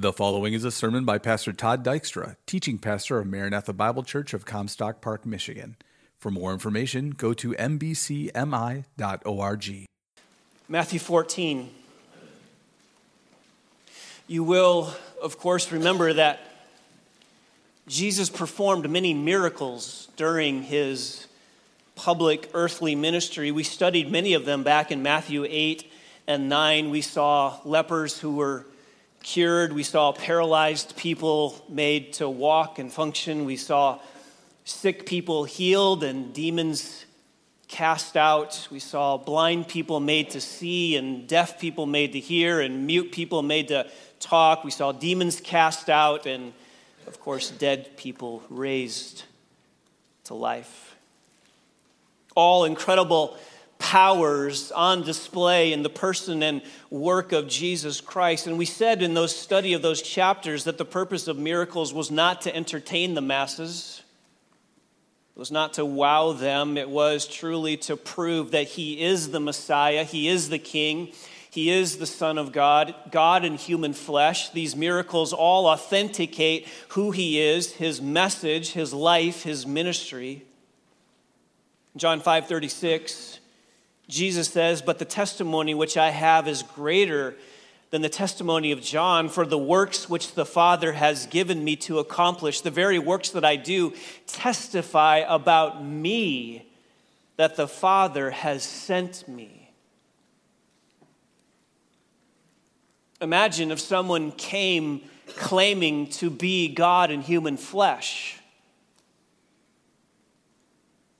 The following is a sermon by Pastor Todd Dykstra, teaching pastor of Maranatha Bible Church of Comstock Park, Michigan. For more information, go to mbcmi.org. Matthew 14. You will, of course, remember that Jesus performed many miracles during his public earthly ministry. We studied many of them back in Matthew 8 and 9. We saw lepers who were cured. We saw paralyzed people made to walk and function. We saw sick people healed and demons cast out. We saw blind people made to see and deaf people made to hear and mute people made to talk. We saw demons cast out and, of course, dead people raised to life. All incredible powers on display in the person and work of Jesus Christ. And we said in those study of those chapters that the purpose of miracles was not to entertain the masses. It was not to wow them. It was truly to prove that he is the Messiah. He is the King. He is the Son of God, God in human flesh. These miracles all authenticate who he is, his message, his life, his ministry. John 5:36, Jesus says, "But the testimony which I have is greater than the testimony of John, for the works which the Father has given me to accomplish, the very works that I do, testify about me that the Father has sent me." Imagine if someone came claiming to be God in human flesh.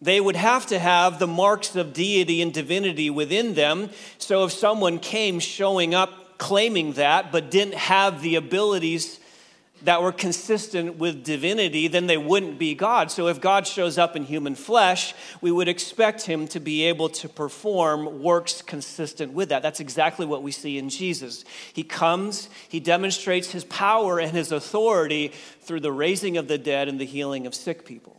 They would have to have the marks of deity and divinity within them. So if someone came showing up claiming that, but didn't have the abilities that were consistent with divinity, then they wouldn't be God. So if God shows up in human flesh, we would expect him to be able to perform works consistent with that. That's exactly what we see in Jesus. He comes, he demonstrates his power and his authority through the raising of the dead and the healing of sick people.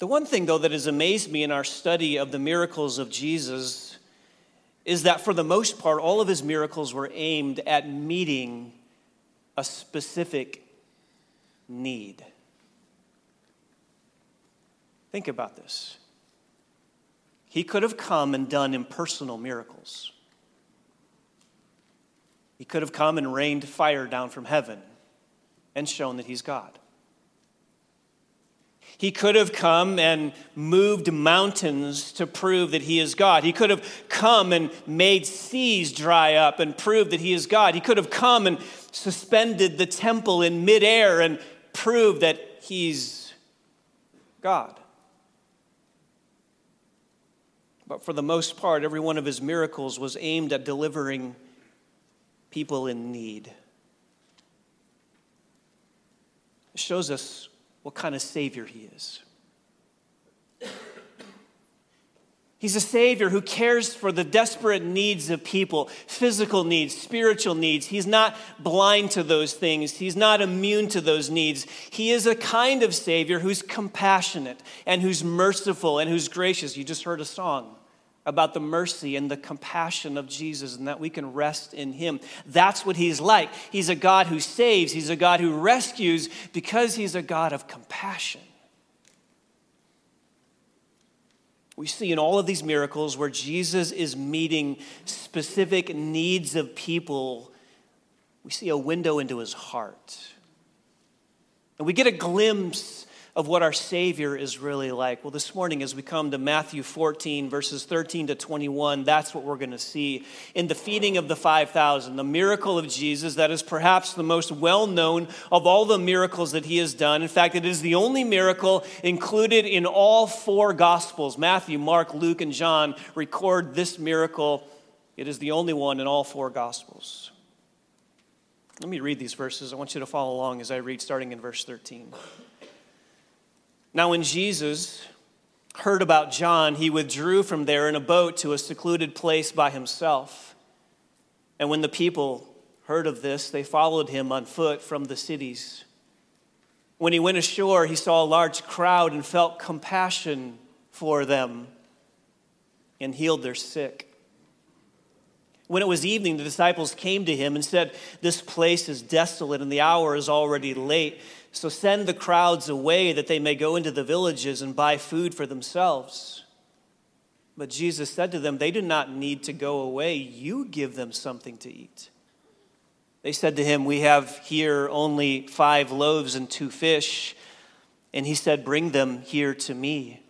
The one thing, though, that has amazed me in our study of the miracles of Jesus is that for the most part, all of his miracles were aimed at meeting a specific need. Think about this. He could have come and done impersonal miracles. He could have come and rained fire down from heaven and shown that he's God. He could have come and moved mountains to prove that he is God. He could have come and made seas dry up and proved that he is God. He could have come and suspended the temple in midair and proved that he's God. But for the most part, every one of his miracles was aimed at delivering people in need. It shows us what kind of Savior he is. He's a Savior who cares for the desperate needs of people, physical needs, spiritual needs. He's not blind to those things. He's not immune to those needs. He is a kind of Savior who's compassionate and who's merciful and who's gracious. You just heard a song about the mercy and the compassion of Jesus and that we can rest in him. That's what he's like. He's a God who saves. He's a God who rescues because he's a God of compassion. We see in all of these miracles where Jesus is meeting specific needs of people, we see a window into his heart. And we get a glimpse of what our Savior is really like. Well, this morning as we come to Matthew 14, verses 13 to 21, that's what we're going to see in the feeding of the 5,000, the miracle of Jesus that is perhaps the most well-known of all the miracles that he has done. In fact, it is the only miracle included in all four Gospels. Matthew, Mark, Luke, and John record this miracle. It is the only one in all four Gospels. Let me read these verses. I want you to follow along as I read, starting in verse 13. Now, when Jesus heard about John, he withdrew from there in a boat to a secluded place by himself. And when the people heard of this, they followed him on foot from the cities. When he went ashore, he saw a large crowd and felt compassion for them and healed their sick. When it was evening, the disciples came to him and said, "This place is desolate and the hour is already late. So send the crowds away that they may go into the villages and buy food for themselves." But Jesus said to them, "They do not need to go away. You give them something to eat." They said to him, "We have here only 5 loaves and 2 fish. And he said, "Bring them here to me."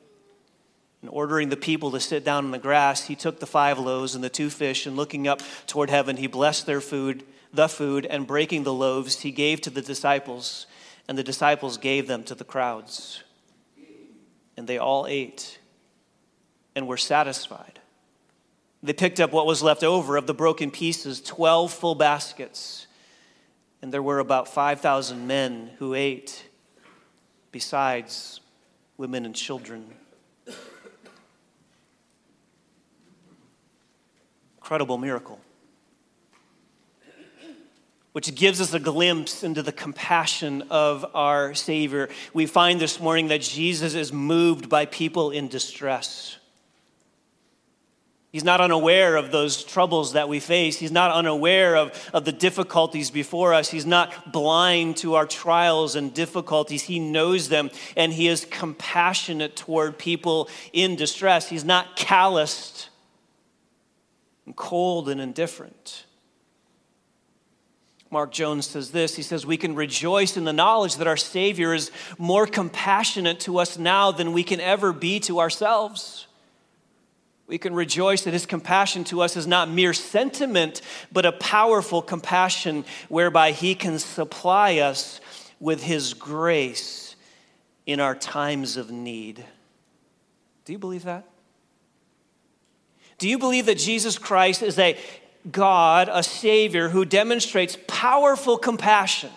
And ordering the people to sit down on the grass, he took the 5 loaves and the 2 fish, and looking up toward heaven, he blessed the food, and breaking the loaves, he gave to the disciples, and the disciples gave them to the crowds. And they all ate and were satisfied. They picked up what was left over of the broken pieces, 12 full baskets, and there were about 5,000 men who ate, besides women and children. Incredible miracle, which gives us a glimpse into the compassion of our Savior. We find this morning that Jesus is moved by people in distress. He's not unaware of those troubles that we face. He's not unaware of the difficulties before us. He's not blind to our trials and difficulties. He knows them, and he is compassionate toward people in distress. He's not calloused and cold and indifferent. Mark Jones says this. He says, "We can rejoice in the knowledge that our Savior is more compassionate to us now than we can ever be to ourselves. We can rejoice that his compassion to us is not mere sentiment, but a powerful compassion whereby he can supply us with his grace in our times of need." Do you believe that? Do you believe that Jesus Christ is a God, a Savior, who demonstrates powerful compassion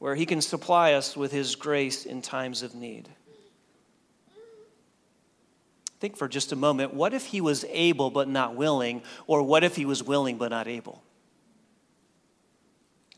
where he can supply us with his grace in times of need? Think for just a moment, what if he was able but not willing, or what if he was willing but not able?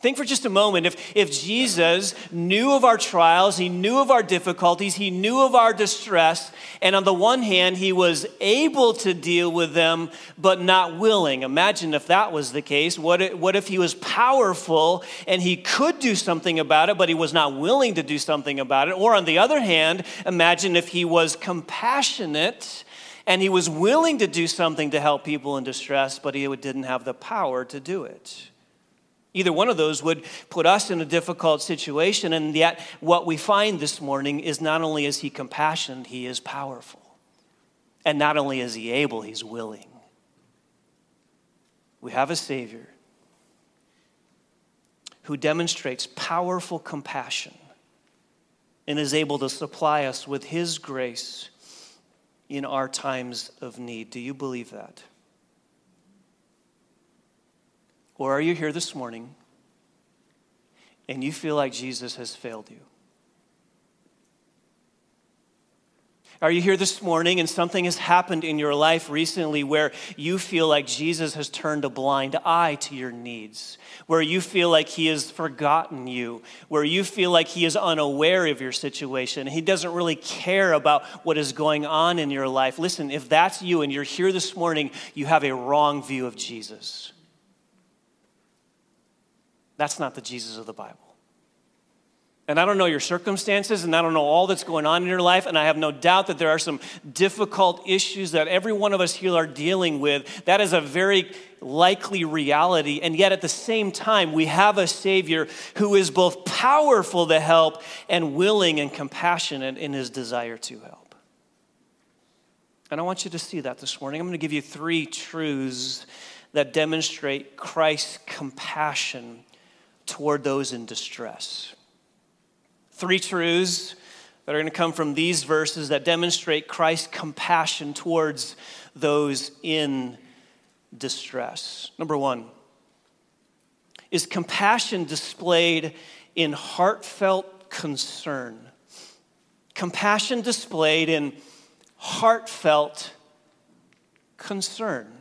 Think for just a moment, if Jesus knew of our trials, he knew of our difficulties, he knew of our distress, and on the one hand, he was able to deal with them, but not willing. Imagine if that was the case. What if he was powerful and he could do something about it, but he was not willing to do something about it? Or on the other hand, imagine if he was compassionate and he was willing to do something to help people in distress, but he didn't have the power to do it. Either one of those would put us in a difficult situation, and yet what we find this morning is not only is he compassionate, he is powerful. And not only is he able, he's willing. We have a Savior who demonstrates powerful compassion and is able to supply us with his grace in our times of need. Do you believe that? Or are you here this morning and you feel like Jesus has failed you? Are you here this morning and something has happened in your life recently where you feel like Jesus has turned a blind eye to your needs, where you feel like he has forgotten you, where you feel like he is unaware of your situation, he doesn't really care about what is going on in your life? Listen, if that's you and you're here this morning, you have a wrong view of Jesus. That's not the Jesus of the Bible. And I don't know your circumstances, and I don't know all that's going on in your life, and I have no doubt that there are some difficult issues that every one of us here are dealing with. That is a very likely reality, and yet at the same time, we have a Savior who is both powerful to help and willing and compassionate in his desire to help. And I want you to see that this morning. I'm going to give you 3 truths that demonstrate Christ's compassion toward those in distress. 3 truths that are going to come from these verses that demonstrate Christ's compassion towards those in distress. Number 1, is compassion displayed in heartfelt concern? Compassion displayed in heartfelt concern.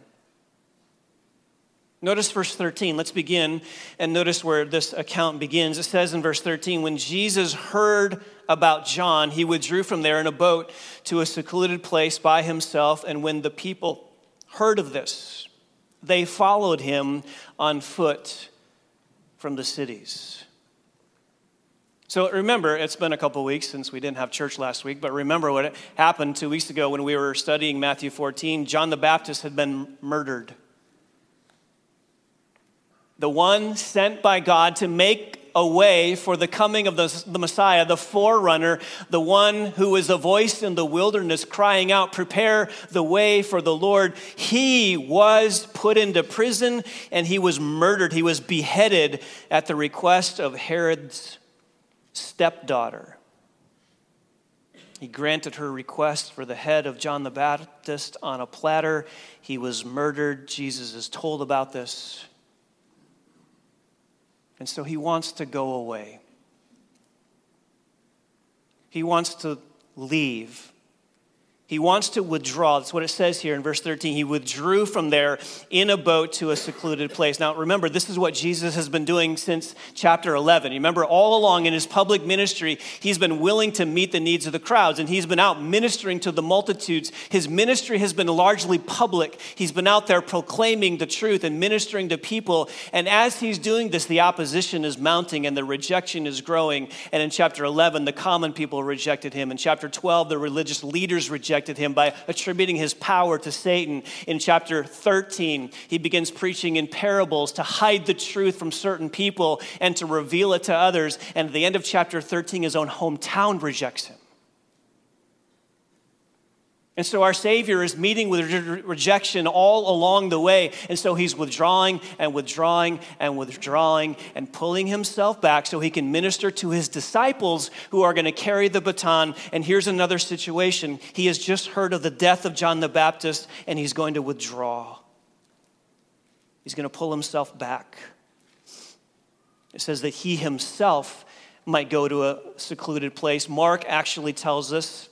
Notice verse 13. Let's begin and notice where this account begins. It says in verse 13, "When Jesus heard about John, he withdrew from there in a boat to a secluded place by himself. And when the people heard of this, They followed him on foot from the cities. So remember, it's been a couple weeks since we didn't have church last week, but remember what happened 2 weeks ago when we were studying Matthew 14. John the Baptist had been murdered. The one sent by God to make a way for the coming of the Messiah, the forerunner, the one who was a voice in the wilderness crying out, "Prepare the way for the Lord." He was put into prison and he was murdered. He was beheaded at the request of Herod's stepdaughter. He granted her request for the head of John the Baptist on a platter. He was murdered. Jesus is told about this. And so he wants to go away. He wants to leave. He wants to withdraw. That's what it says here in verse 13. He withdrew from there in a boat to a secluded place. Now, remember, this is what Jesus has been doing since chapter 11. You remember, all along in his public ministry, he's been willing to meet the needs of the crowds, and he's been out ministering to the multitudes. His ministry has been largely public. He's been out there proclaiming the truth and ministering to people. And as he's doing this, the opposition is mounting and the rejection is growing. And in chapter 11, the common people rejected him. In chapter 12, the religious leaders rejected him by attributing his power to Satan. In chapter 13, he begins preaching in parables to hide the truth from certain people and to reveal it to others. And at the end of chapter 13, his own hometown rejects him. And so our Savior is meeting with rejection all along the way. And so he's withdrawing and withdrawing and withdrawing and pulling himself back so he can minister to his disciples who are going to carry the baton. And here's another situation. He has just heard of the death of John the Baptist and he's going to withdraw. He's going to pull himself back. It says that he himself might go to a secluded place. Mark actually tells us,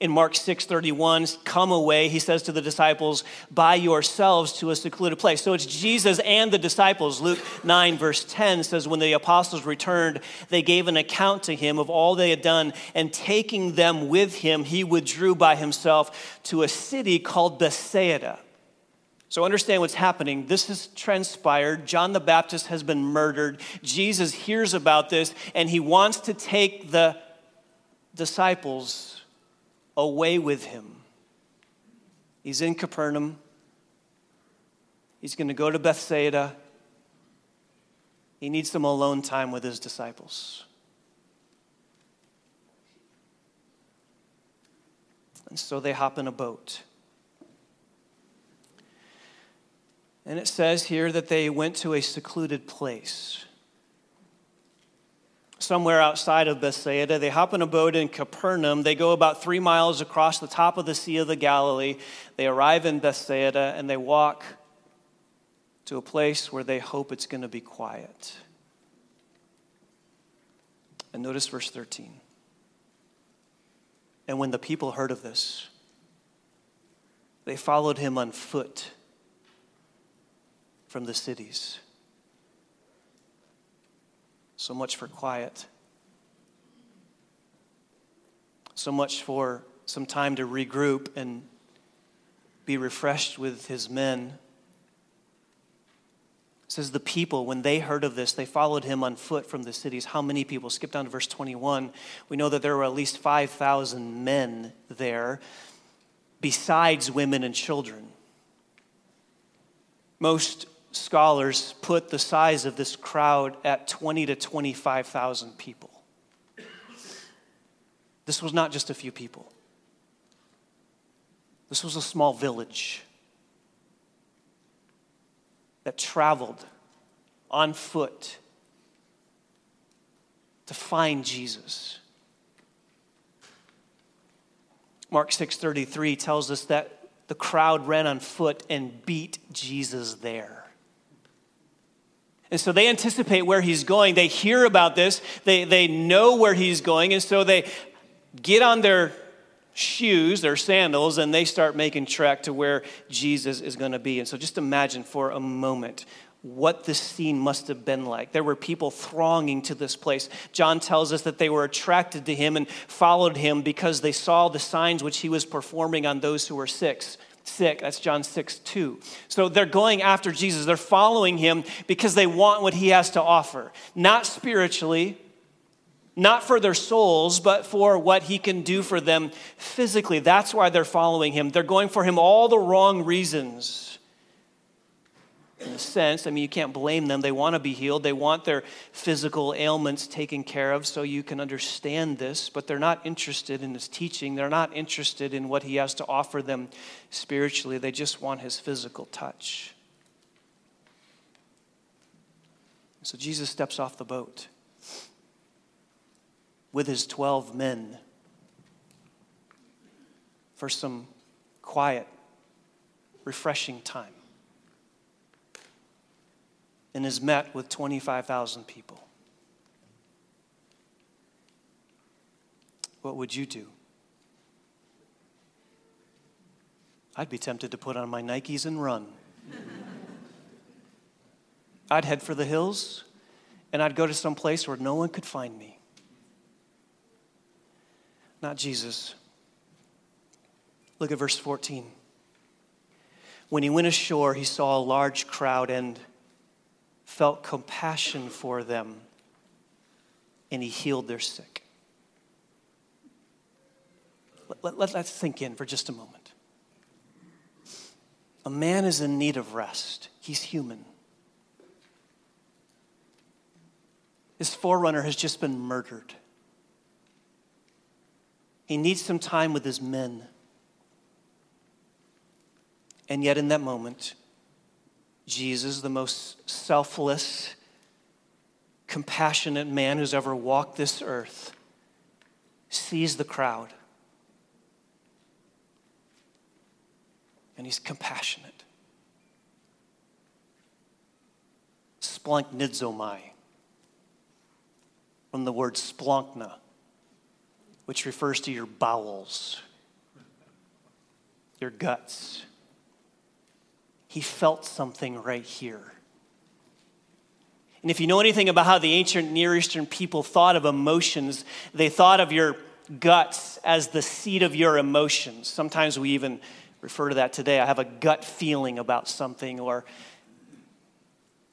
in Mark 6:31, come away, he says to the disciples, by yourselves to a secluded place. So it's Jesus and the disciples. Luke 9, verse 10 says, when the apostles returned, they gave an account to him of all they had done, and taking them with him, he withdrew by himself to a city called Bethsaida. So understand what's happening. This has transpired. John the Baptist has been murdered. Jesus hears about this, and he wants to take the disciples away with him. He's in Capernaum. He's going to go to Bethsaida. He needs some alone time with his disciples. And so they hop in a boat. And it says here that they went to a secluded place. Somewhere outside of Bethsaida. They hop in a boat in Capernaum. They go about 3 miles across the top of the Sea of Galilee. They arrive in Bethsaida and they walk to a place where they hope it's going to be quiet. And notice verse 13. And when the people heard of this, they followed him on foot from the cities. So much for quiet. So much for some time to regroup and be refreshed with his men. It says the people, when they heard of this, they followed him on foot from the cities. How many people? Skip down to verse 21. We know that there were at least 5,000 men there, besides women and children. Most scholars put the size of this crowd at 20 to 25,000 people. This was not just a few people. This was a small village that traveled on foot to find Jesus. Mark 6:33 tells us that the crowd ran on foot and beat Jesus there. And so they anticipate where he's going. They hear about this. They know where he's going. And so they get on their shoes, their sandals, and they start making trek to where Jesus is going to be. And so just imagine for a moment what this scene must have been like. There were people thronging to this place. John tells us that they were attracted to him and followed him because they saw the signs which he was performing on those who were sick. sick. That's John 6:2. So they're going after Jesus. They're following him because they want what he has to offer. Not spiritually, not for their souls, but for what he can do for them physically. That's why they're following him. They're going for him all the wrong reasons. In a sense, I mean, you can't blame them. They want to be healed. They want their physical ailments taken care of, so you can understand this, but they're not interested in his teaching. They're not interested in what he has to offer them spiritually. They just want his physical touch. So Jesus steps off the boat with his 12 men for some quiet, refreshing time, and is met with 25,000 people. What would you do? I'd be tempted to put on my Nikes and run. I'd head for the hills, and I'd go to some place where no one could find me. Not Jesus. Look at verse 14. When he went ashore, he saw a large crowd and felt compassion for them, and he healed their sick. Let that sink in for just a moment. A man is in need of rest. He's human. His forerunner has just been murdered. He needs some time with his men. And yet in that moment, Jesus, the most selfless, compassionate man who's ever walked this earth, sees the crowd. And he's compassionate. Splanknidzomai, from the word splankna, which refers to your bowels, your guts. He felt something right here. And if you know anything about how the ancient Near Eastern people thought of emotions, they thought of your guts as the seat of your emotions. Sometimes we even refer to that today. I have a gut feeling about something, or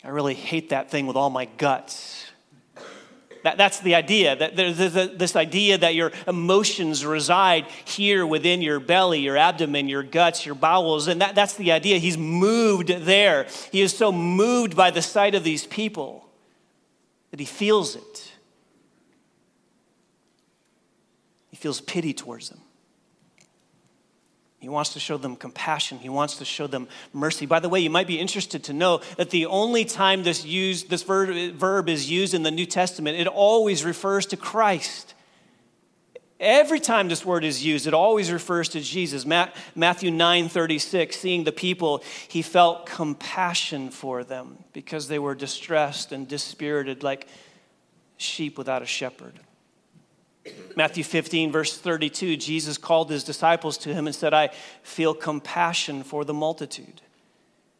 I really hate that thing with all my guts. That's the idea, that there's this idea that your emotions reside here within your belly, your abdomen, your guts, your bowels, and that's the idea. He's moved there. He is so moved by the sight of these people that he feels it. He feels pity towards them. He wants to show them compassion. He wants to show them mercy. By the way, you might be interested to know that the only time this verb is used in the New Testament, it always refers to Christ. Every time this word is used, it always refers to Jesus. Matthew 9:36, seeing the people, he felt compassion for them because they were distressed and dispirited like sheep without a shepherd. Matthew 15, verse 32, Jesus called his disciples to him and said, I feel compassion for the multitude.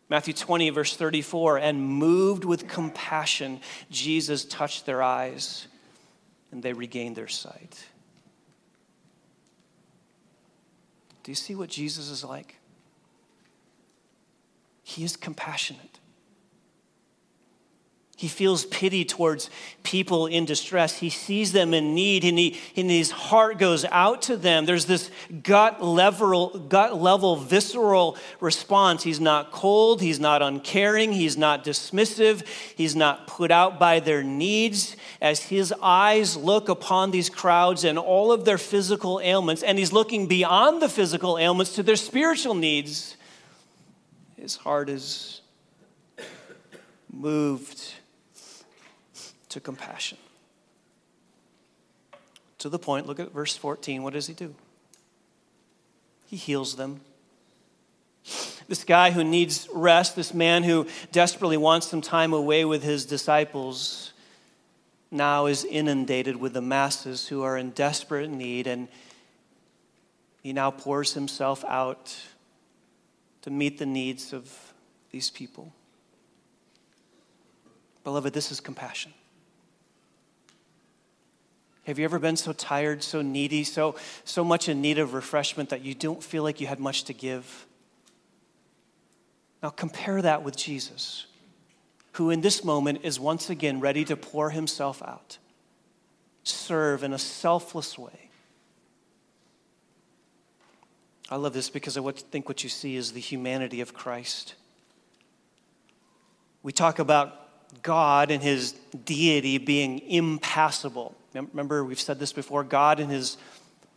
Matthew 20, verse 34, and moved with compassion, Jesus touched their eyes and they regained their sight. Do you see what Jesus is like? He is compassionate. He feels pity towards people in distress. He sees them in need, and his heart goes out to them. There's this gut level, visceral response. He's not cold. He's not uncaring. He's not dismissive. He's not put out by their needs. As his eyes look upon these crowds and all of their physical ailments, and he's looking beyond the physical ailments to their spiritual needs, his heart is moved to compassion. To the point, look at verse 14. What does he do? He heals them. This guy who needs rest, this man who desperately wants some time away with his disciples, now is inundated with the masses who are in desperate need, and he now pours himself out to meet the needs of these people. Beloved, this is compassion. Have you ever been so tired, so needy, so much in need of refreshment that you don't feel like you had much to give? Now compare that with Jesus, who in this moment is once again ready to pour himself out, serve in a selfless way. I love this because I think what you see is the humanity of Christ. We talk about God and his deity being impassible. Remember, we've said this before, God and his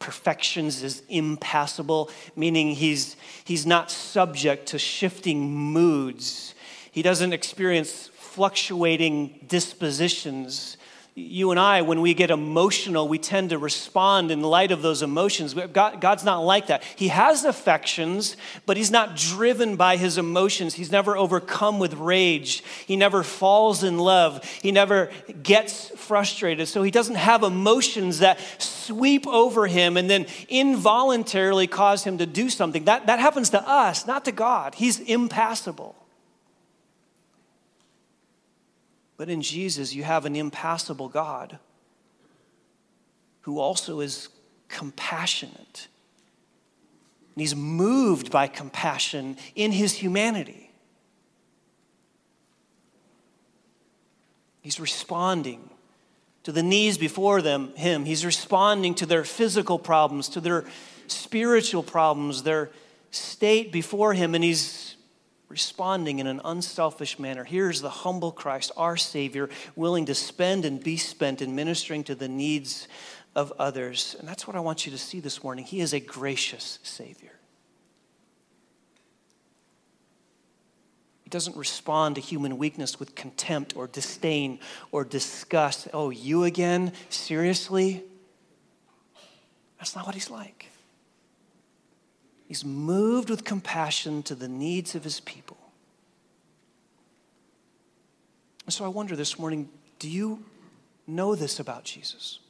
perfections is impassible, meaning he's not subject to shifting moods. He doesn't experience fluctuating dispositions. You and I, when we get emotional, we tend to respond in light of those emotions. God's not like that. He has affections, but he's not driven by his emotions. He's never overcome with rage. He never falls in love. He never gets frustrated. So he doesn't have emotions that sweep over him and then involuntarily cause him to do something. That happens to us, not to God. He's impassible. But in Jesus, you have an impassible God who also is compassionate. And he's moved by compassion in his humanity. He's responding to the needs before them, him. He's responding to their physical problems, to their spiritual problems, their state before him, and he's responding in an unselfish manner. Here's the humble Christ, our Savior, willing to spend and be spent in ministering to the needs of others. And that's what I want you to see this morning. He is a gracious Savior. He doesn't respond to human weakness with contempt or disdain or disgust. Oh, you again? Seriously? That's not what he's like. He's moved with compassion to the needs of his people. And so I wonder this morning, do you know this about Jesus?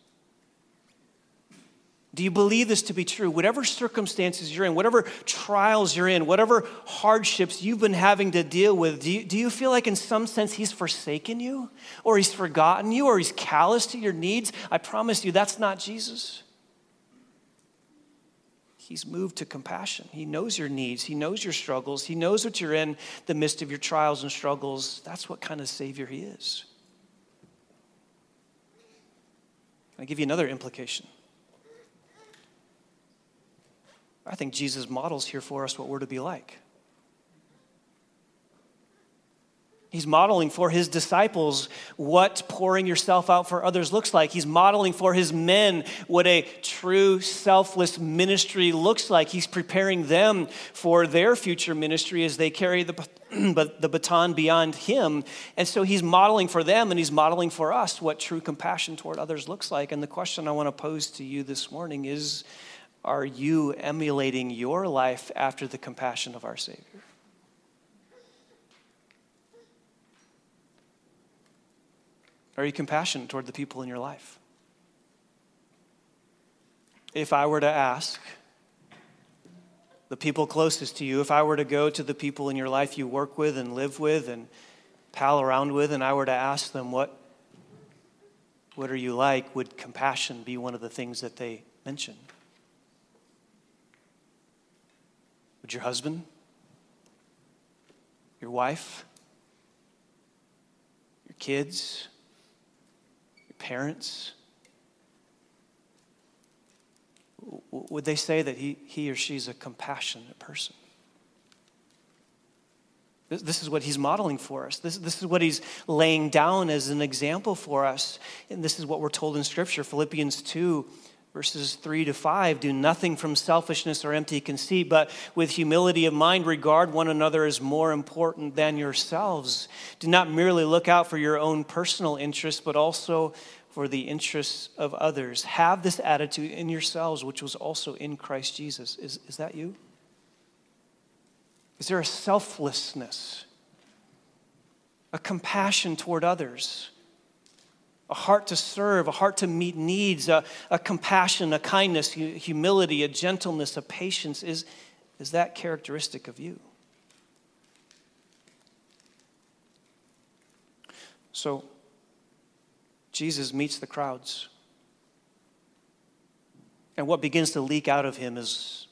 Do you believe this to be true? Whatever circumstances you're in, whatever trials you're in, whatever hardships you've been having to deal with, do you feel like in some sense he's forsaken you? Or he's forgotten you? Or he's callous to your needs? I promise you, that's not Jesus. He's moved to compassion. He knows your needs. He knows your struggles. He knows what you're in the midst of your trials and struggles. That's what kind of Savior he is. I'll give you another implication. I think Jesus models here for us what we're to be like. He's modeling for his disciples what pouring yourself out for others looks like. He's modeling for his men what a true selfless ministry looks like. He's preparing them for their future ministry as they carry the baton beyond him. And so he's modeling for them and he's modeling for us what true compassion toward others looks like. And the question I want to pose to you this morning is, are you emulating your life after the compassion of our Savior? Are you compassionate toward the people in your life? If I were to ask the people closest to you, if I were to go to the people in your life you work with and live with and pal around with, and I were to ask them, what are you like? Would compassion be one of the things that they mention? Would your husband, your wife, your kids, parents, would they say that he or she's a compassionate person? This is what he's modeling for us. This is what he's laying down as an example for us. And this is what we're told in Scripture. Philippians 2, verses 3-5, do nothing from selfishness or empty conceit, but with humility of mind regard one another as more important than yourselves. Do not merely look out for your own personal interests, but also for the interests of others. Have this attitude in yourselves, which was also in Christ Jesus. Is that you? Is there a selflessness, a compassion toward others? A heart to serve, a heart to meet needs, a compassion, a kindness, humility, a gentleness, a patience. Is that characteristic of you? So, Jesus meets the crowds. And what begins to leak out of him is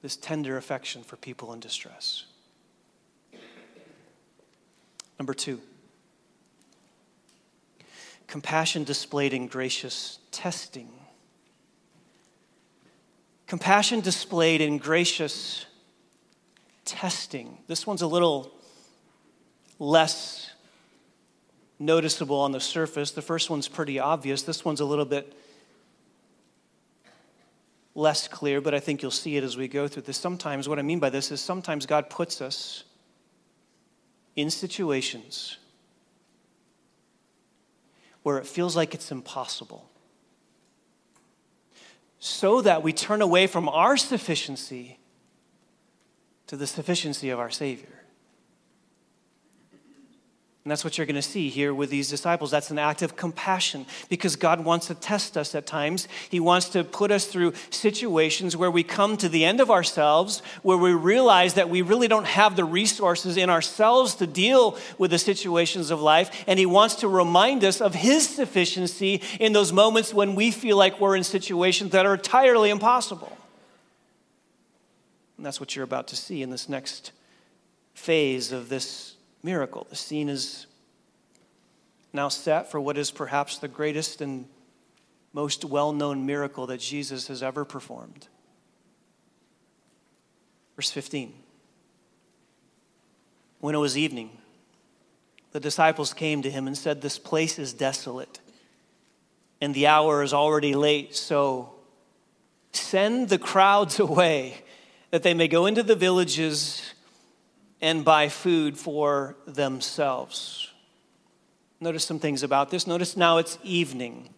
this tender affection for people in distress. Number two, compassion displayed in gracious testing. Compassion displayed in gracious testing. This one's a little less noticeable on the surface. The first one's pretty obvious. This one's a little bit less clear, but I think you'll see it as we go through this. Sometimes, what I mean by this is sometimes God puts us in situations where it feels like it's impossible, so that we turn away from our sufficiency to the sufficiency of our Savior. And that's what you're going to see here with these disciples. That's an act of compassion, because God wants to test us at times. He wants to put us through situations where we come to the end of ourselves, where we realize that we really don't have the resources in ourselves to deal with the situations of life. And he wants to remind us of his sufficiency in those moments when we feel like we're in situations that are entirely impossible. And that's what you're about to see in this next phase of this miracle. The scene is now set for what is perhaps the greatest and most well-known miracle that Jesus has ever performed. Verse 15. When it was evening, the disciples came to him and said, "This place is desolate, and the hour is already late, so send the crowds away that they may go into the villages and buy food for themselves." Notice some things about this. Notice now it's evening.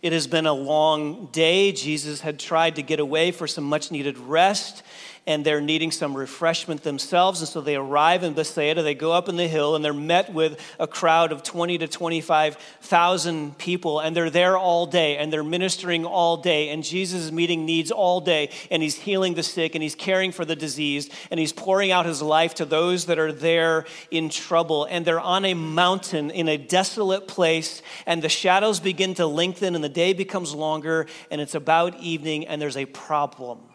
It has been a long day. Jesus had tried to get away for some much-needed rest, and they're needing some refreshment themselves. And so they arrive in Bethsaida. They go up in the hill, and they're met with a crowd of 20 to 25,000 people, and they're there all day, and they're ministering all day, and Jesus is meeting needs all day, and he's healing the sick, and he's caring for the diseased, and he's pouring out his life to those that are there in trouble. And they're on a mountain in a desolate place, and the shadows begin to lengthen, and the day becomes longer, and it's about evening, and there's a problem.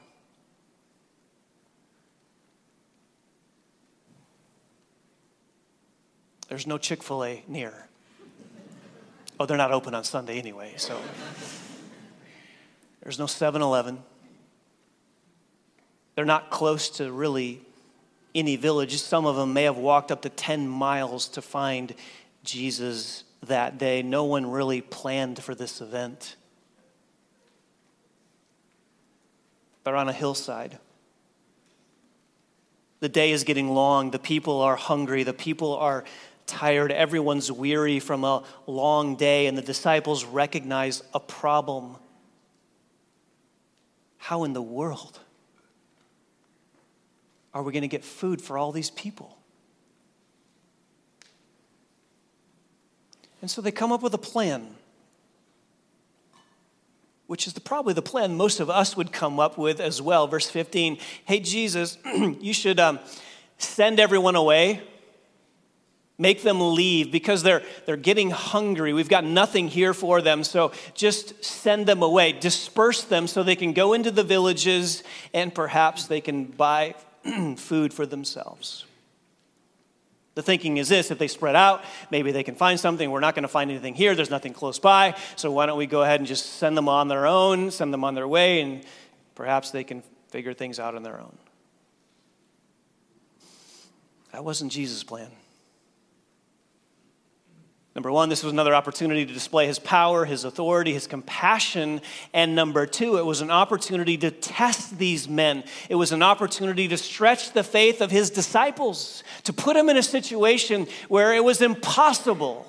There's no Chick-fil-A near. Oh, they're not open on Sunday anyway, so. There's no 7-Eleven. They're not close to really any village. Some of them may have walked up to 10 miles to find Jesus that day. No one really planned for this event. They're on a hillside. The day is getting long. The people are hungry. The people are tired. Everyone's weary from a long day, and the disciples recognize a problem. How in the world are we going to get food for all these people? And so they come up with a plan, which is probably the plan most of us would come up with as well. Verse 15, "Hey, Jesus, you should send everyone away. Make them leave, because they're getting hungry. We've got nothing here for them, so just send them away. Disperse them so they can go into the villages, and perhaps they can buy food for themselves." The thinking is this: if they spread out, maybe they can find something. We're not going to find anything here. There's nothing close by. So why don't we go ahead and just send them on their own, send them on their way, and perhaps they can figure things out on their own. That wasn't Jesus' plan. Number one, this was another opportunity to display his power, his authority, his compassion. And number two, it was an opportunity to test these men. It was an opportunity to stretch the faith of his disciples, to put them in a situation where it was impossible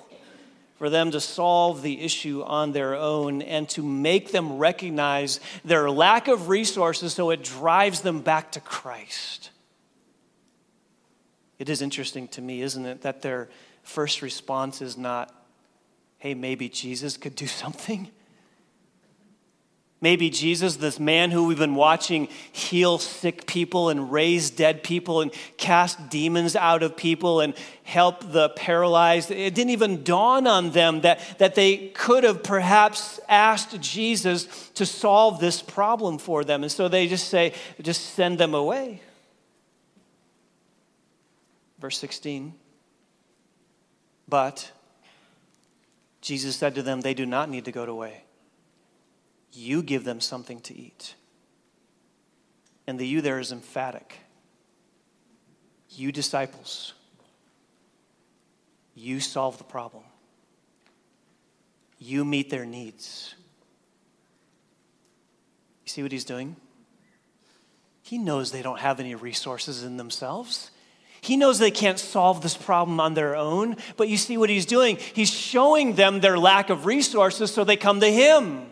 for them to solve the issue on their own, and to make them recognize their lack of resources so it drives them back to Christ. It is interesting to me, isn't it, that they're first response is not, "Hey, maybe Jesus could do something. Maybe Jesus, this man who we've been watching heal sick people and raise dead people and cast demons out of people and help the paralyzed." It didn't even dawn on them that they could have perhaps asked Jesus to solve this problem for them. And so they just say, just send them away. Verse 16. But Jesus said to them, they do not need to go away. You give them something to eat. And the you there is emphatic. You disciples, you solve the problem. You meet their needs. You see what he's doing? He knows they don't have any resources in themselves. He knows they can't solve this problem on their own, but you see what he's doing? He's showing them their lack of resources so they come to him,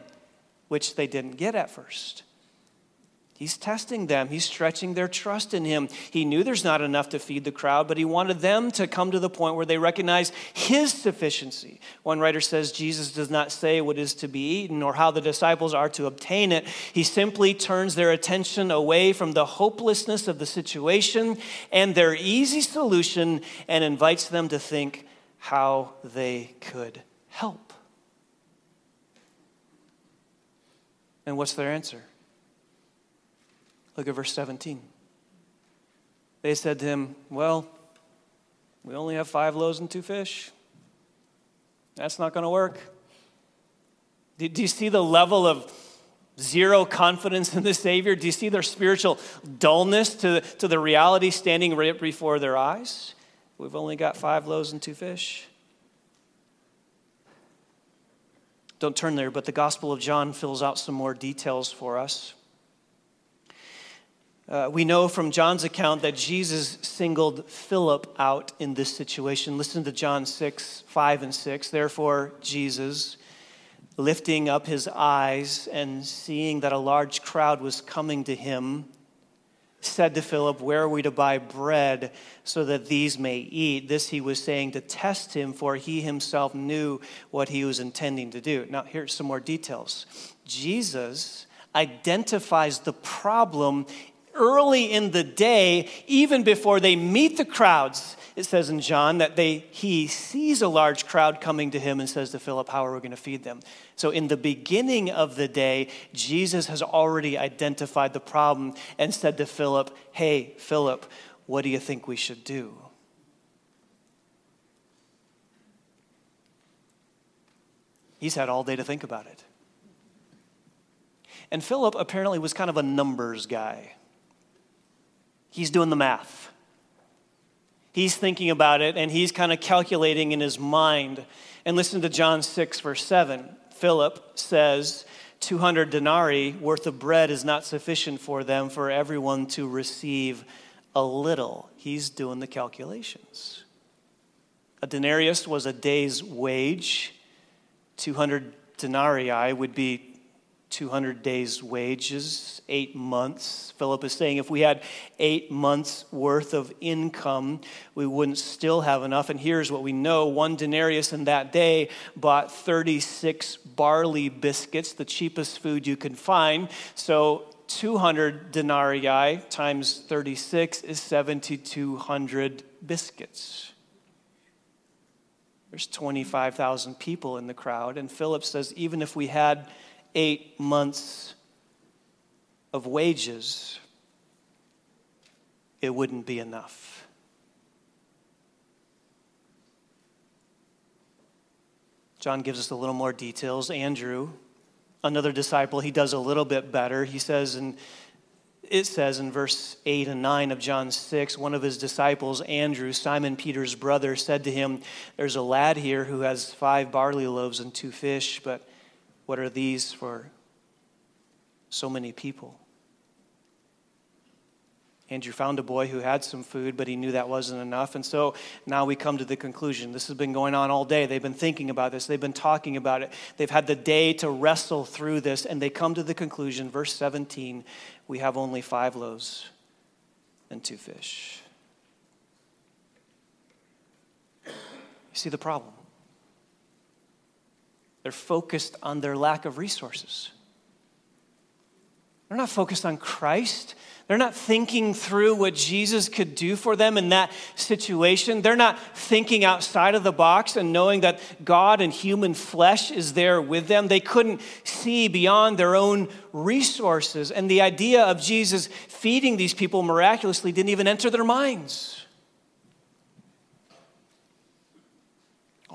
which they didn't get at first. He's testing them. He's stretching their trust in him. He knew there's not enough to feed the crowd, but he wanted them to come to the point where they recognize his sufficiency. One writer says Jesus does not say what is to be eaten or how the disciples are to obtain it. He simply turns their attention away from the hopelessness of the situation and their easy solution and invites them to think how they could help. And what's their answer? Look at verse 17. They said to him, well, we only have 5 loaves and 2 fish. That's not going to work. Do you see the level of zero confidence in the Savior? Do you see their spiritual dullness to the reality standing right before their eyes? We've only got 5 loaves and 2 fish. Don't turn there, but the Gospel of John fills out some more details for us. We know from John's account that Jesus singled Philip out in this situation. Listen to John 6:5 and 6. Therefore, Jesus, lifting up his eyes and seeing that a large crowd was coming to him, said to Philip, where are we to buy bread so that these may eat? This he was saying to test him, for he himself knew what he was intending to do. Now, here's some more details. Jesus identifies the problem early in the day, even before they meet the crowds. It says in John that he sees a large crowd coming to him and says to Philip, how are we going to feed them? So in the beginning of the day, Jesus has already identified the problem and said to Philip, hey, Philip, what do you think we should do? He's had all day to think about it. And Philip apparently was kind of a numbers guy. He's doing the math. He's thinking about it, and he's kind of calculating in his mind. And listen to John 6, verse 7. Philip says, 200 denarii worth of bread is not sufficient for them, for everyone to receive a little. He's doing the calculations. A denarius was a day's wage. 200 denarii would be 200 days' wages, 8 months. Philip is saying if we had 8 months' worth of income, we wouldn't still have enough. And here's what we know. 1 denarius in that day bought 36 barley biscuits, the cheapest food you could find. So 200 denarii times 36 is 7,200 biscuits. There's 25,000 people in the crowd. And Philip says even if we had 8 months of wages, it wouldn't be enough. John gives us a little more details. Andrew, another disciple, he does a little bit better. He says, and it says in verse 8 and 9 of John 6, one of his disciples, Andrew, Simon Peter's brother, said to him, there's a lad here who has 5 barley loaves and 2 fish, but what are these for so many people? Andrew found a boy who had some food, but he knew that wasn't enough. And so now we come to the conclusion. This has been going on all day. They've been thinking about this. They've been talking about it. They've had the day to wrestle through this. And they come to the conclusion, verse 17, we have only 5 loaves and 2 fish. You see the problem? They're focused on their lack of resources. They're not focused on Christ. They're not thinking through what Jesus could do for them in that situation. They're not thinking outside of the box and knowing that God and human flesh is there with them. They couldn't see beyond their own resources. And the idea of Jesus feeding these people miraculously didn't even enter their minds.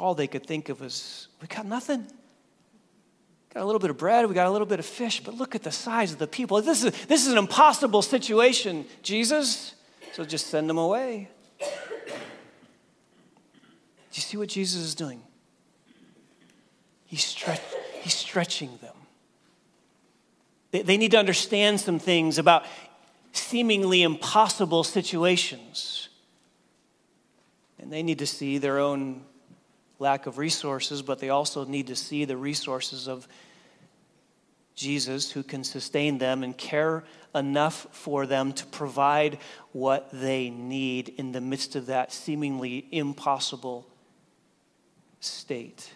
all they could think of was, we got nothing. Got a little bit of bread, we got a little bit of fish, but look at the size of the people. This is an impossible situation, Jesus. So just send them away. Do you see what Jesus is doing? He's stretching them. They need to understand some things about seemingly impossible situations. And they need to see their own lack of resources, but they also need to see the resources of Jesus, who can sustain them and care enough for them to provide what they need in the midst of that seemingly impossible state.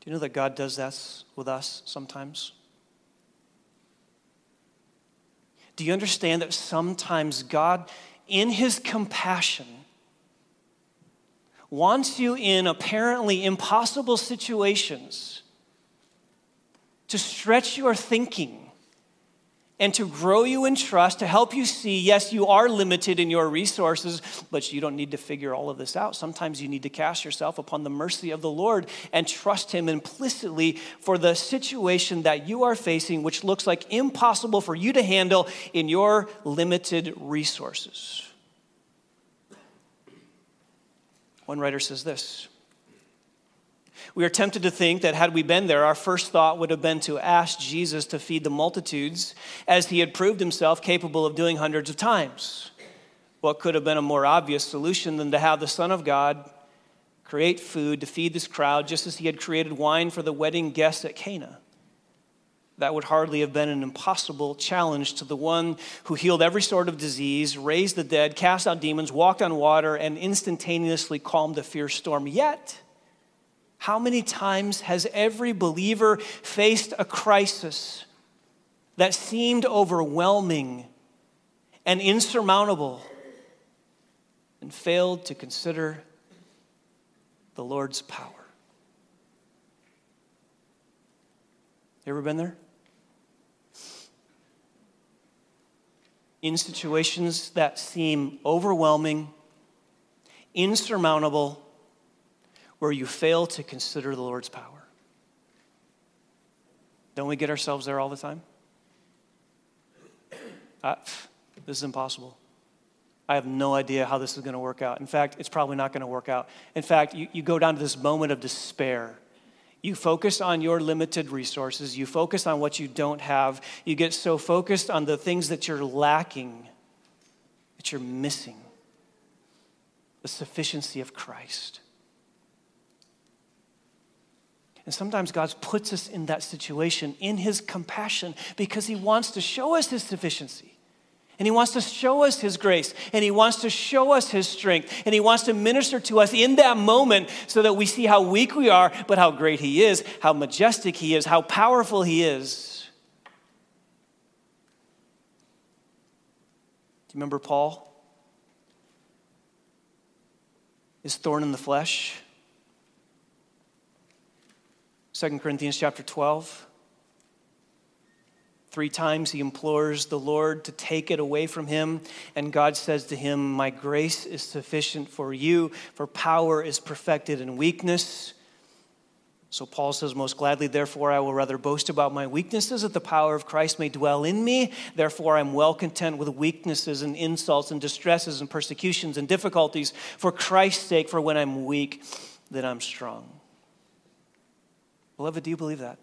Do you know that God does that with us sometimes? Do you understand that sometimes God, in his compassion, wants you in apparently impossible situations to stretch your thinking and to grow you in trust, to help you see, yes, you are limited in your resources, but you don't need to figure all of this out. Sometimes you need to cast yourself upon the mercy of the Lord and trust him implicitly for the situation that you are facing, which looks like impossible for you to handle in your limited resources. One writer says this: we are tempted to think that had we been there, our first thought would have been to ask Jesus to feed the multitudes, as he had proved himself capable of doing hundreds of times. What could have been a more obvious solution than to have the Son of God create food to feed this crowd, just as he had created wine for the wedding guests at Cana? That would hardly have been an impossible challenge to the one who healed every sort of disease, raised the dead, cast out demons, walked on water, and instantaneously calmed a fierce storm. Yet, how many times has every believer faced a crisis that seemed overwhelming and insurmountable and failed to consider the Lord's power? You ever been there? In situations that seem overwhelming, insurmountable, where you fail to consider the Lord's power. Don't we get ourselves there all the time? This is impossible. I have no idea how this is going to work out. In fact, it's probably not going to work out. In fact, you go down to this moment of despair. You focus on your limited resources. You focus on what you don't have. You get so focused on the things that you're lacking, that you're missing the sufficiency of Christ. And sometimes God puts us in that situation in his compassion because he wants to show us his sufficiency. And he wants to show us his grace, and he wants to show us his strength, and he wants to minister to us in that moment so that we see how weak we are, but how great he is, how majestic he is, how powerful he is. Do you remember Paul? His thorn in the flesh. 2 Corinthians chapter 12. 3 times he implores the Lord to take it away from him, and God says to him, "My grace is sufficient for you, for power is perfected in weakness." So Paul says, "Most gladly, therefore, I will rather boast about my weaknesses, that the power of Christ may dwell in me. Therefore, I'm well content with weaknesses and insults and distresses and persecutions and difficulties for Christ's sake, for when I'm weak, then I'm strong." Beloved, do you believe that?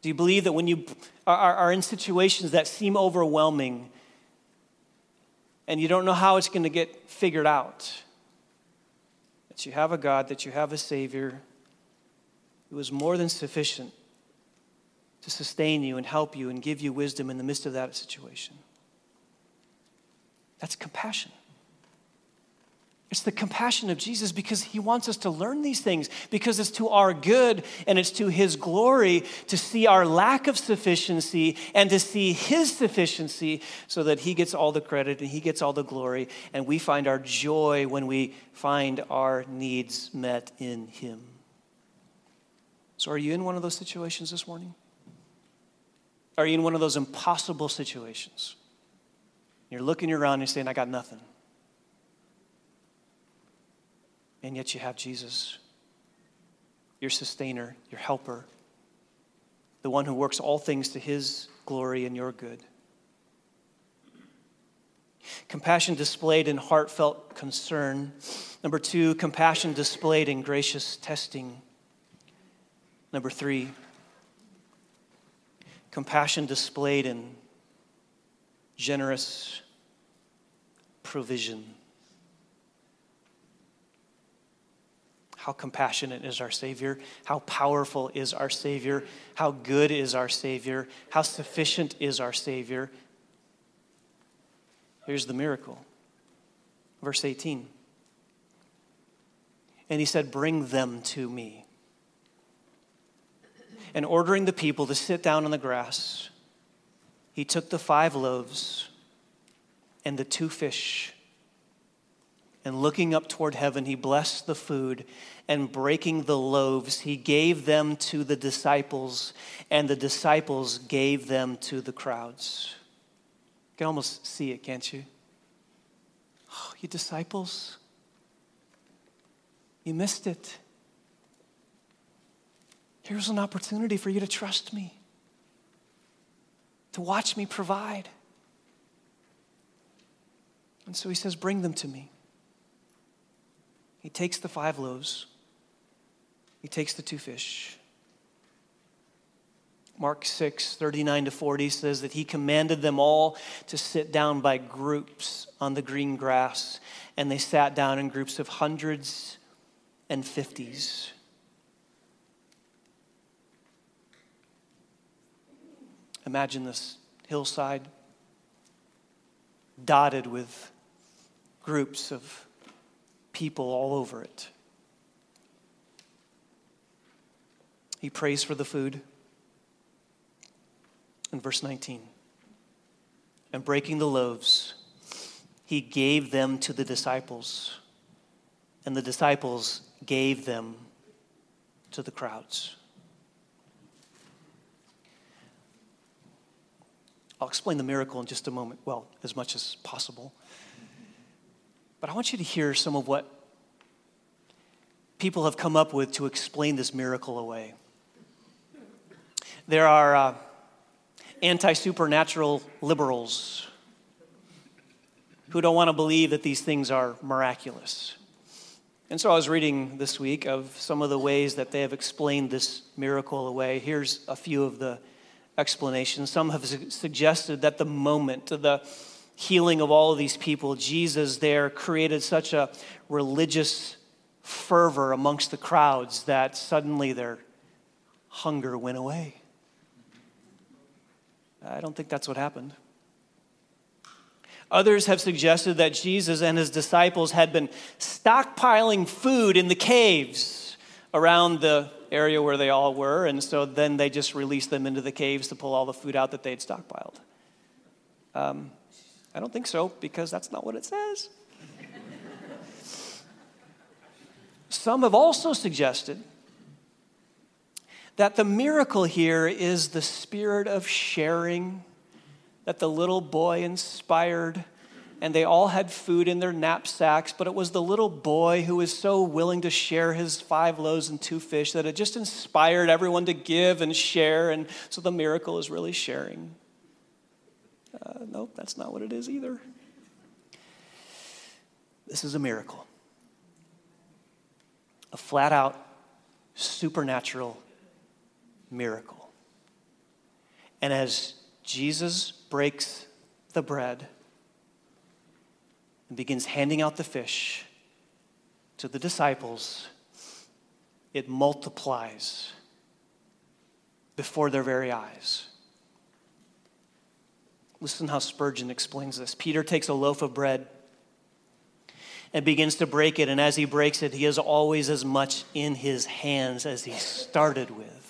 Do you believe that when you are in situations that seem overwhelming and you don't know how it's going to get figured out, that you have a God, that you have a Savior who is more than sufficient to sustain you and help you and give you wisdom in the midst of that situation? That's compassion. It's the compassion of Jesus because he wants us to learn these things, because it's to our good and it's to his glory to see our lack of sufficiency and to see his sufficiency so that he gets all the credit and he gets all the glory, and we find our joy when we find our needs met in him. So are you in one of those situations this morning? Are you in one of those impossible situations? You're looking around and you're saying, I got nothing. And yet you have Jesus, your sustainer, your helper, the one who works all things to his glory and your good. Compassion displayed in heartfelt concern. Number two, compassion displayed in gracious testing. Number three, compassion displayed in generous provision. How compassionate is our Savior? How powerful is our Savior? How good is our Savior? How sufficient is our Savior? Here's the miracle. Verse 18. And he said, bring them to me. And ordering the people to sit down on the grass, he took the 5 loaves and the 2 fish. And looking up toward heaven, he blessed the food, and breaking the loaves, he gave them to the disciples, and the disciples gave them to the crowds. You can almost see it, can't you? Oh, you disciples, you missed it. Here's an opportunity for you to trust me, to watch me provide. And so he says, bring them to me. He takes the 5 loaves. He takes the 2 fish. Mark 6:39-40 says that he commanded them all to sit down by groups on the green grass, and they sat down in groups of hundreds and fifties. Imagine this hillside dotted with groups of people all over it. He prays for the food. In verse 19, and breaking the loaves, he gave them to the disciples, and the disciples gave them to the crowds. I'll explain the miracle in just a moment, well, as much as possible. But I want you to hear some of what people have come up with to explain this miracle away. There are anti-supernatural liberals who don't want to believe that these things are miraculous. And so I was reading this week of some of the ways that they have explained this miracle away. Here's a few of the explanations. Some have suggested that the moment, the healing of all of these people, Jesus there created such a religious fervor amongst the crowds that suddenly their hunger went away. I don't think that's what happened. Others have suggested that Jesus and his disciples had been stockpiling food in the caves around the area where they all were, and so then they just released them into the caves to pull all the food out that they had stockpiled. I don't think so, because that's not what it says. Some have also suggested that the miracle here is the spirit of sharing that the little boy inspired, and they all had food in their knapsacks, but it was the little boy who was so willing to share his 5 loaves and 2 fish that it just inspired everyone to give and share, and so the miracle is really sharing. Nope, that's not what it is either. This is a miracle. A flat-out, supernatural miracle. And as Jesus breaks the bread and begins handing out the fish to the disciples, it multiplies before their very eyes. Listen how Spurgeon explains this. Peter takes a loaf of bread and begins to break it, and as he breaks it, he has always as much in his hands as he started with.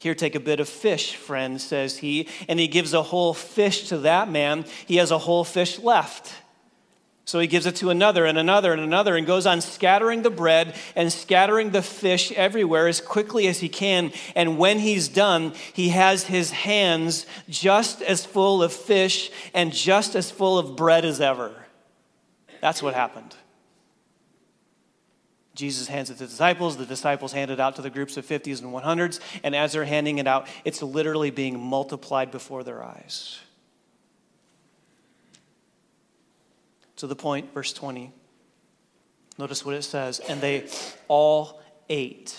Here, take a bit of fish, friend, says he, and he gives a whole fish to that man. He has a whole fish left. So he gives it to another and another and another and goes on scattering the bread and scattering the fish everywhere as quickly as he can. And when he's done, he has his hands just as full of fish and just as full of bread as ever. That's what happened. Jesus hands it to the disciples hand it out to the groups of 50s and 100s, and as they're handing it out, it's literally being multiplied before their eyes. To the point, verse 20, notice what it says, and they all ate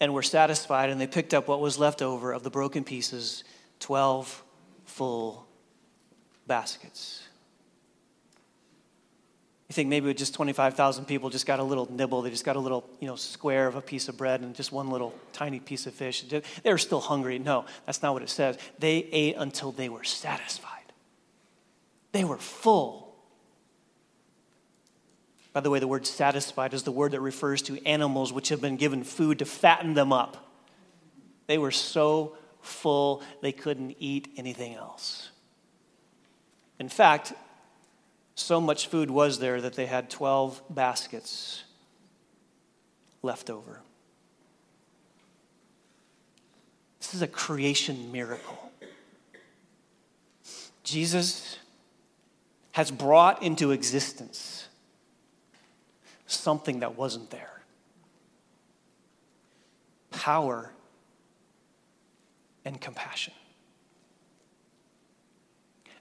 and were satisfied, and they picked up what was left over of the broken pieces, 12 full baskets. You think maybe with just 25,000 people just got a little nibble. They just got a little, square of a piece of bread and just one little tiny piece of fish. They were still hungry. No, that's not what it says. They ate until they were satisfied. They were full. By the way, the word satisfied is the word that refers to animals which have been given food to fatten them up. They were so full they couldn't eat anything else. In fact, so much food was there that they had 12 baskets left over. This is a creation miracle. Jesus has brought into existence something that wasn't there. Power and compassion.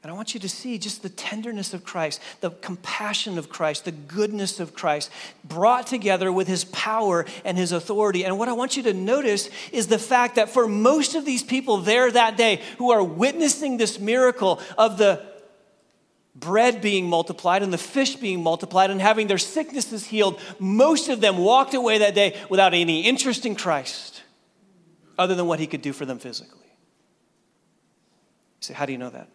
And I want you to see just the tenderness of Christ, the compassion of Christ, the goodness of Christ brought together with his power and his authority. And what I want you to notice is the fact that for most of these people there that day who are witnessing this miracle of the bread being multiplied and the fish being multiplied and having their sicknesses healed, most of them walked away that day without any interest in Christ other than what he could do for them physically. You say, how do you know that?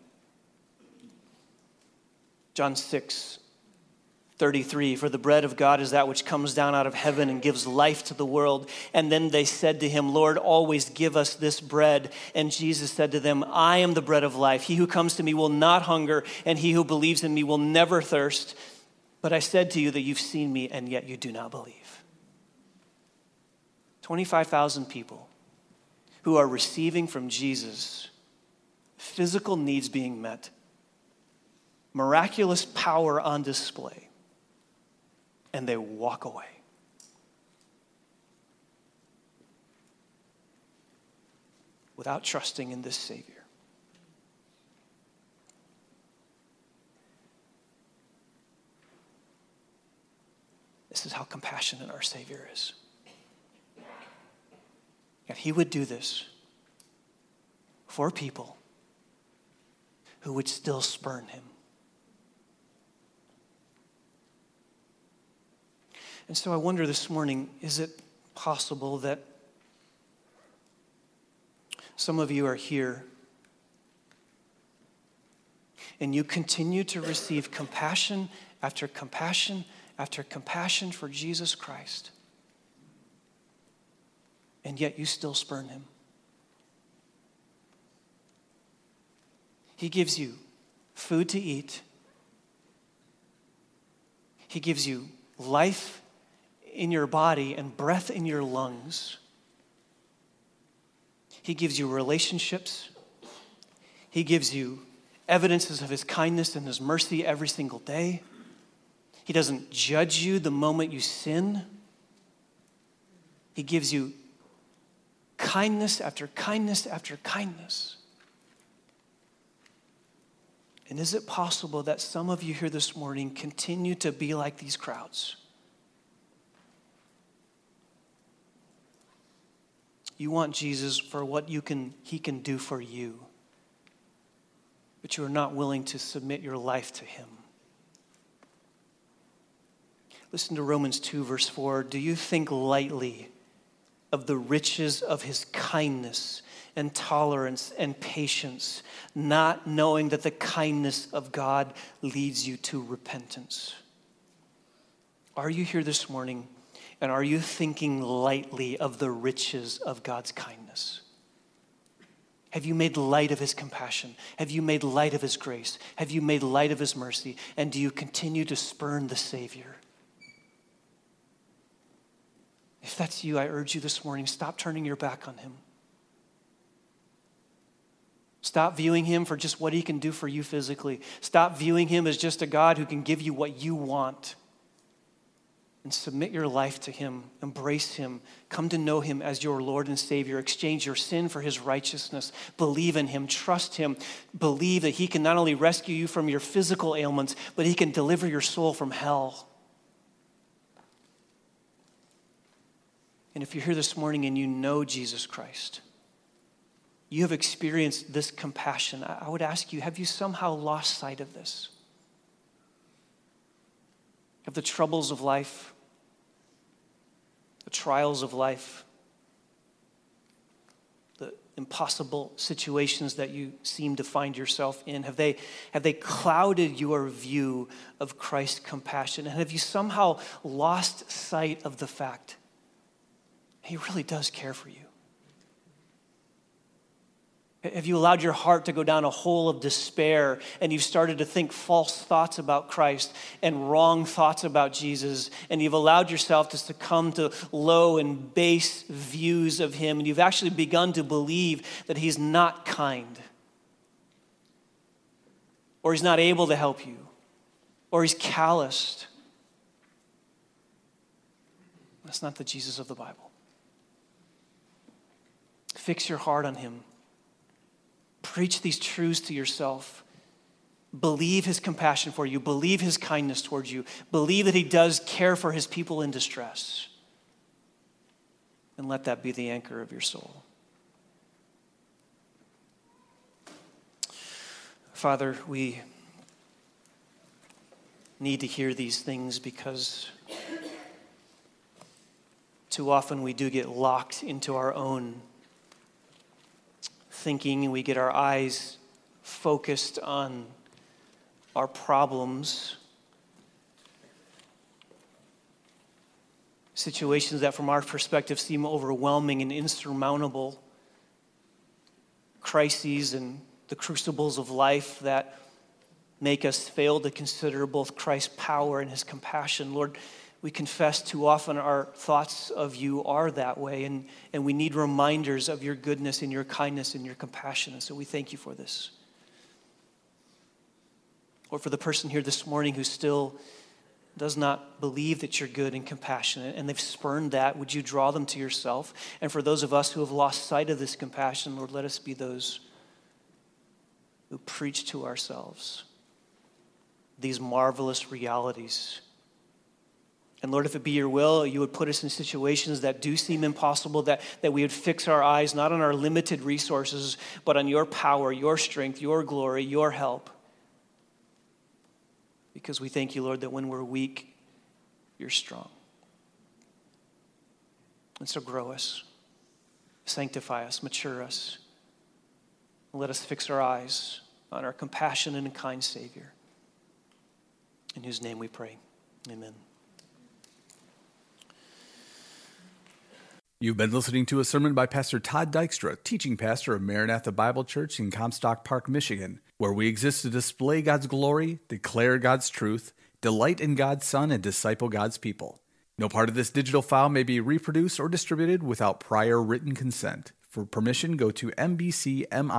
John 6:33, for the bread of God is that which comes down out of heaven and gives life to the world. And then they said to him, Lord, always give us this bread. And Jesus said to them, I am the bread of life. He who comes to me will not hunger, and he who believes in me will never thirst. But I said to you that you've seen me, and yet you do not believe. 25,000 people who are receiving from Jesus, physical needs being met, miraculous power on display, and they walk away. Without trusting in this Savior. This is how compassionate our Savior is. And he would do this for people who would still spurn him. And so I wonder this morning, is it possible that some of you are here and you continue to receive compassion after compassion after compassion for Jesus Christ, and yet you still spurn him? He gives you food to eat. He gives you life in your body and breath in your lungs. He gives you relationships. He gives you evidences of his kindness and his mercy every single day. He doesn't judge you the moment you sin. He gives you kindness after kindness after kindness. And is it possible that some of you here this morning continue to be like these crowds? You want Jesus for what he can do for you, but you are not willing to submit your life to him. Listen to Romans 2, verse 4. Do you think lightly of the riches of his kindness and tolerance and patience, not knowing that the kindness of God leads you to repentance? Are you here this morning? And are you thinking lightly of the riches of God's kindness? Have you made light of his compassion? Have you made light of his grace? Have you made light of his mercy? And do you continue to spurn the Savior? If that's you, I urge you this morning, stop turning your back on him. Stop viewing him for just what he can do for you physically. Stop viewing him as just a God who can give you what you want. And submit your life to him, embrace him, come to know him as your Lord and Savior, exchange your sin for his righteousness, believe in him, trust him, believe that he can not only rescue you from your physical ailments, but he can deliver your soul from hell. And if you're here this morning and you know Jesus Christ, you have experienced this compassion, I would ask you, have you somehow lost sight of this? Have the troubles of life, the trials of life, the impossible situations that you seem to find yourself in, have they clouded your view of Christ's compassion? And have you somehow lost sight of the fact he really does care for you? Have you allowed your heart to go down a hole of despair and you've started to think false thoughts about Christ and wrong thoughts about Jesus, and you've allowed yourself to succumb to low and base views of him, and you've actually begun to believe that he's not kind, or he's not able to help you, or he's calloused? That's not the Jesus of the Bible. Fix your heart on him. Preach these truths to yourself. Believe his compassion for you. Believe his kindness towards you. Believe that he does care for his people in distress. And let that be the anchor of your soul. Father, we need to hear these things because too often we do get locked into our own thinking, and we get our eyes focused on our problems, situations that from our perspective seem overwhelming and insurmountable, crises and the crucibles of life that make us fail to consider both Christ's power and his compassion. Lord, we confess too often our thoughts of you are that way, and we need reminders of your goodness and your kindness and your compassion, and so we thank you for this. Or for the person here this morning who still does not believe that you're good and compassionate, and they've spurned that, would you draw them to yourself? And for those of us who have lost sight of this compassion, Lord, let us be those who preach to ourselves these marvelous realities. And Lord, if it be your will, you would put us in situations that do seem impossible, that we would fix our eyes not on our limited resources, but on your power, your strength, your glory, your help. Because we thank you, Lord, that when we're weak, you're strong. And so grow us, sanctify us, mature us. And let us fix our eyes on our compassionate and kind Savior, in whose name we pray. Amen. You've been listening to a sermon by Pastor Todd Dykstra, teaching pastor of Maranatha Bible Church in Comstock Park, Michigan, where we exist to display God's glory, declare God's truth, delight in God's Son, and disciple God's people. No part of this digital file may be reproduced or distributed without prior written consent. For permission, go to mbcmi.org.